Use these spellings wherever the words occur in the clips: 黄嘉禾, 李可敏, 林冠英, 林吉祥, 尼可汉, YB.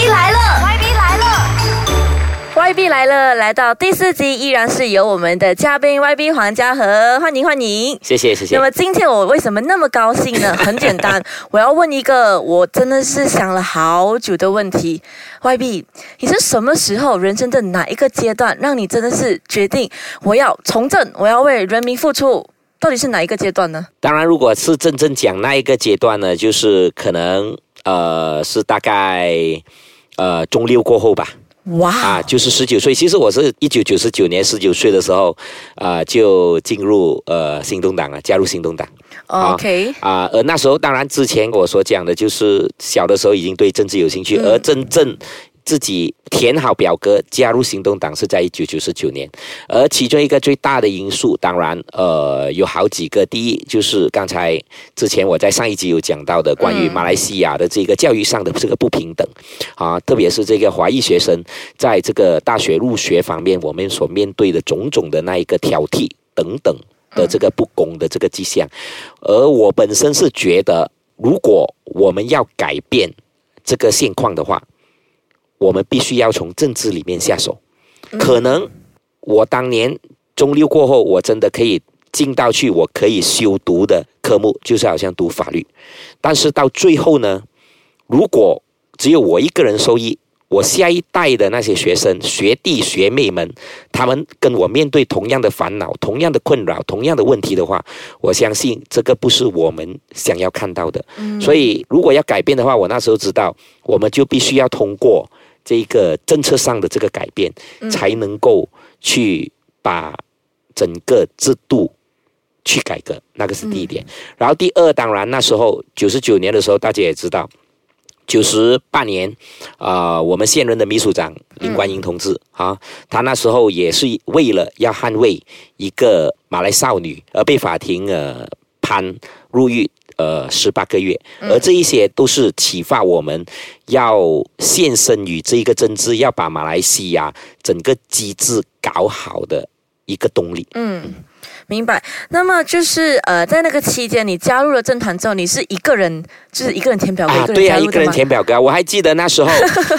YB 来了 YB 来了 YB 来了，来到第四集依然是由我们的嘉宾 YB 黄嘉禾，欢迎欢迎，谢谢谢谢。那么今天我为什么那么高兴呢？很简单，我要问一个我真的是想了好久的问题。 YB， 你是什么时候人生的哪一个阶段让你真的是决定我要从政，我要为人民付出？到底是哪一个阶段呢？当然如果是真正讲那一个阶段呢，就是可能是大概中六过后吧。哇、wow. 啊，就是19岁。其实我是1999年19岁的时候，就进入行动党了，加入行动党。OK 啊，而那时候当然之前我所讲的就是小的时候已经对政治有兴趣，而真正自己填好表格加入行动党是在1999年，而其中一个最大的因素，当然有好几个。第一就是刚才之前我在上一集有讲到的关于马来西亚的这个教育上的这个不平等啊，特别是这个华裔学生在这个大学入学方面，我们所面对的种种的那一个挑剔等等的这个不公的这个迹象。而我本身是觉得，如果我们要改变这个现况的话，我们必须要从政治里面下手。可能我当年中六过后，我真的可以进到去我可以修读的科目，就是好像读法律。但是到最后呢，如果只有我一个人受益，我下一代的那些学生学弟学妹们，他们跟我面对同样的烦恼、同样的困扰、同样的问题的话，我相信这个不是我们想要看到的。所以如果要改变的话，我那时候知道我们就必须要通过这个政策上的这个改变，才能够去把整个制度去改革，那个是第一点。然后第二，当然那时候99年的时候，大家也知道，98年，我们现任的秘书长林冠英同志啊，他那时候也是为了要捍卫一个马来少女而被法庭判入狱18个月，而这一些都是启发我们要献身于这一个政治，要把马来西亚整个机制搞好的一个动力。明白。那么就是在那个期间，你加入了政坛之后，你是一个人，就是一个人填表格，啊，对啊，一个人填表格。我还记得那时候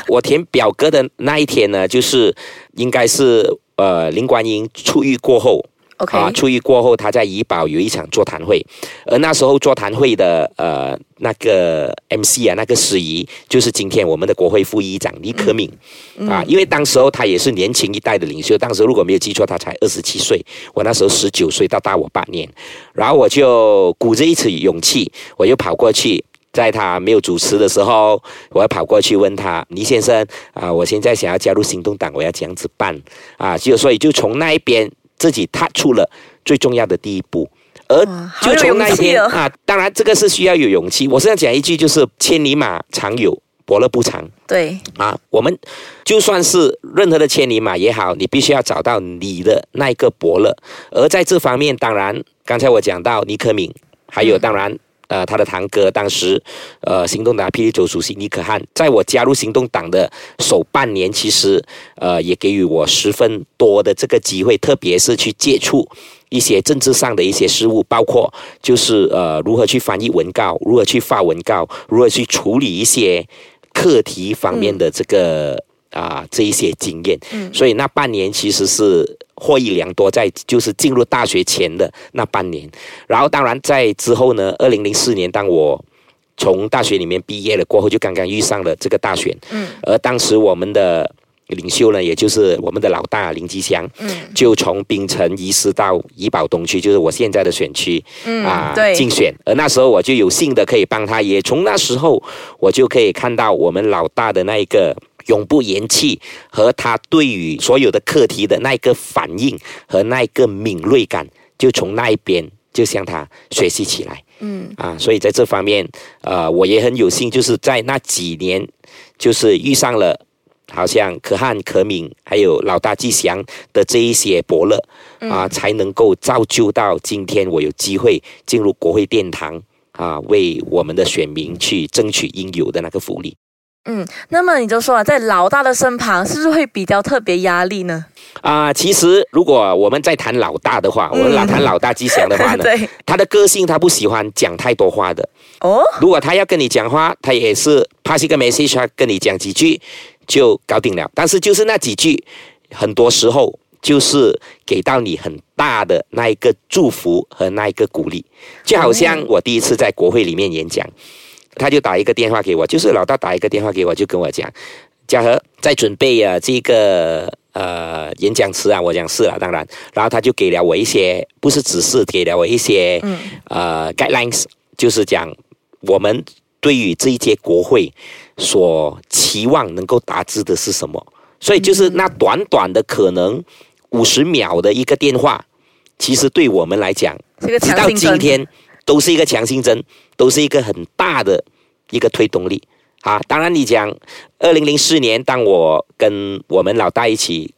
我填表格的那一天呢，就是应该是林冠英出狱过后。Okay. 啊，出狱过后，他在怡保有一场座谈会，而那时候座谈会的那个 MC 啊，那个司仪就是今天我们的国会副议长李可敏啊，因为当时候他也是年轻一代的领袖，当时如果没有记错，他才27岁，我那时候19岁，他大我8年，然后我就鼓着一次勇气，我就跑过去。在他没有主持的时候，我要跑过去问他，倪先生啊，我现在想要加入行动党，我要这样子办啊，所以就从那一边自己踏出了最重要的第一步。而就从那一天啊，当然这个是需要有勇气。我现在讲一句，就是千里马常有，伯乐不长。对啊，我们就算是任何的千里马也好，你必须要找到你的那一个伯乐。而在这方面，当然刚才我讲到倪可敏，还有当然他的堂哥，当时行动党霹雳州主席尼可汉，在我加入行动党的首半年，其实也给予我10分多的这个机会，特别是去接触一些政治上的一些事务，包括就是如何去翻译文告，如何去发文告，如何去处理一些课题方面的这个这一些经验。所以那半年其实是获益良多，在就是进入大学前的那半年。然后当然在之后呢，2004年当我从大学里面毕业了过后，就刚刚遇上了这个大选。而当时我们的领袖呢，也就是我们的老大林吉祥，就从槟城移师到怡保东区，就是我现在的选区竞选。而那时候我就有幸的可以帮他，也从那时候我就可以看到我们老大的那一个永不言弃和他对于所有的课题的那一个反应和那一个敏锐感，就从那一边就向他学习起来。所以在这方面，我也很有幸，就是在那几年，就是遇上了好像可汉、可敏还有老大吉祥的这一些伯乐才能够造就到今天我有机会进入国会殿堂为我们的选民去争取应有的那个福利。那么你就说了，在老大的身旁是不是会比较特别压力呢？其实如果我们在谈老大的话，我们谈老大吉祥的话呢，对，他的个性他不喜欢讲太多话的。哦，如果他要跟你讲话，他也是 pass 一个 message， 他跟你讲几句就搞定了。但是就是那几句，很多时候就是给到你很大的那一个祝福和那一个鼓励。就好像我第一次在国会里面演讲。他就打一个电话给我，就是老大打一个电话给我，就跟我讲，嘉禾在准备这个演讲词啊，我讲是了，当然，然后他就给了我一些，不是指示，给了我一些guidelines， 就是讲我们对于这一届国会所期望能够达至的是什么，所以就是那短短的可能50秒的一个电话，其实对我们来讲，直到今天。都是一个强心针，都是一个很大的一个推动力啊！当然，你讲2004年，当我跟我们老大一起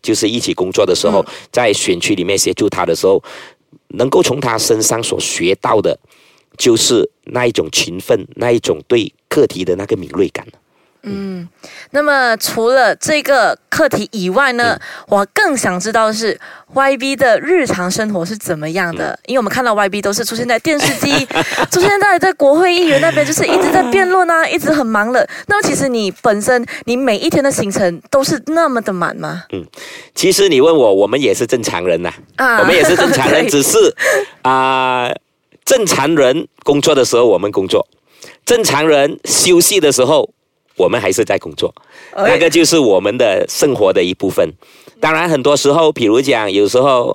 就是一起工作的时候，在选区里面协助他的时候，能够从他身上所学到的，就是那一种勤奋，那一种对课题的那个敏锐感。那么除了这个课题以外呢，我更想知道的是 YB 的日常生活是怎么样的，因为我们看到 YB 都是出现在电视机出现在国会议员那边，就是一直在辩论啊，一直很忙了。那么其实你本身你每一天的行程都是那么的满吗？其实你问我，我们也是正常人我们也是正常人只是正常人工作的时候我们工作，正常人休息的时候我们还是在工作，那个就是我们的生活的一部分。当然，很多时候，比如讲，有时候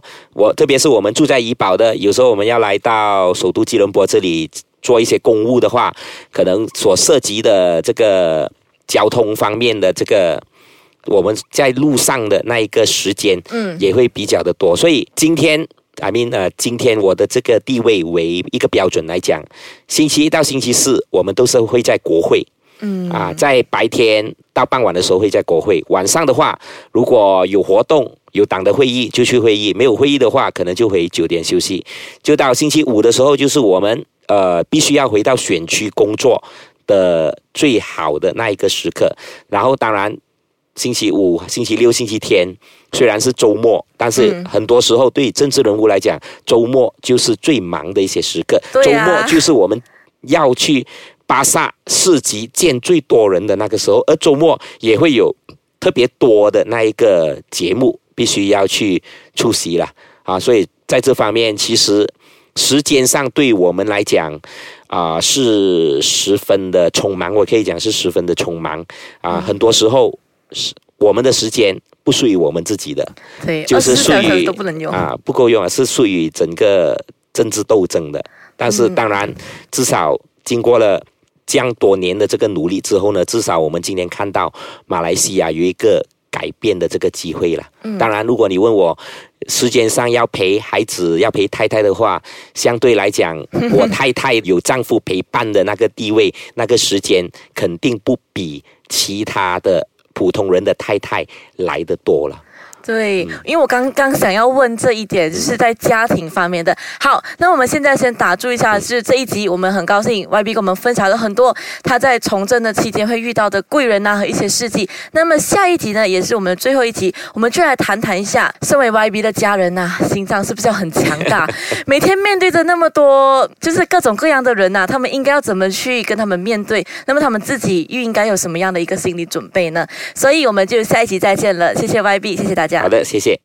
特别是我们住在怡保的，有时候我们要来到首都吉隆坡这里做一些公务的话，可能所涉及的这个交通方面的这个我们在路上的那一个时间，也会比较的多。所以今天。今天我的这个地位为一个标准来讲，星期一到星期四，我们都是会在国会。在白天到傍晚的时候会在国会，晚上的话如果有活动有党的会议就去会议，没有会议的话可能就回9点休息。就到星期五的时候，就是我们必须要回到选区工作的最好的那一个时刻。然后当然星期五、星期六、星期天虽然是周末，但是很多时候对政治人物来讲，周末就是最忙的一些时刻。周末就是我们要去巴萨市集见最多人的那个时候，而周末也会有特别多的那一个节目必须要去出席了所以在这方面其实时间上对我们来讲是十分的匆忙，我可以讲是十分的匆忙很多时候我们的时间不属于我们自己的，对，就是属于都不能用不够用是属于整个政治斗争的。但是当然至少经过了这样多年的这个努力之后呢，至少我们今天看到马来西亚有一个改变的这个机会了。当然，如果你问我时间上要陪孩子、要陪太太的话，相对来讲，我太太有丈夫陪伴的那个地位、那个时间，肯定不比其他的普通人的太太来得多了。对，因为我刚刚想要问这一点，就是在家庭方面的。好，那我们现在先打住一下，就是这一集我们很高兴 YB 跟我们分享了很多他在从政的期间会遇到的贵人和一些事迹。那么下一集呢，也是我们的最后一集，我们就来谈一下，身为 YB 的家人心脏是不是要很强大？每天面对着那么多就是各种各样的人他们应该要怎么去跟他们面对？那么他们自己又应该有什么样的一个心理准备呢？所以我们就下一集再见了，谢谢 YB， 谢谢大家。好的，谢谢。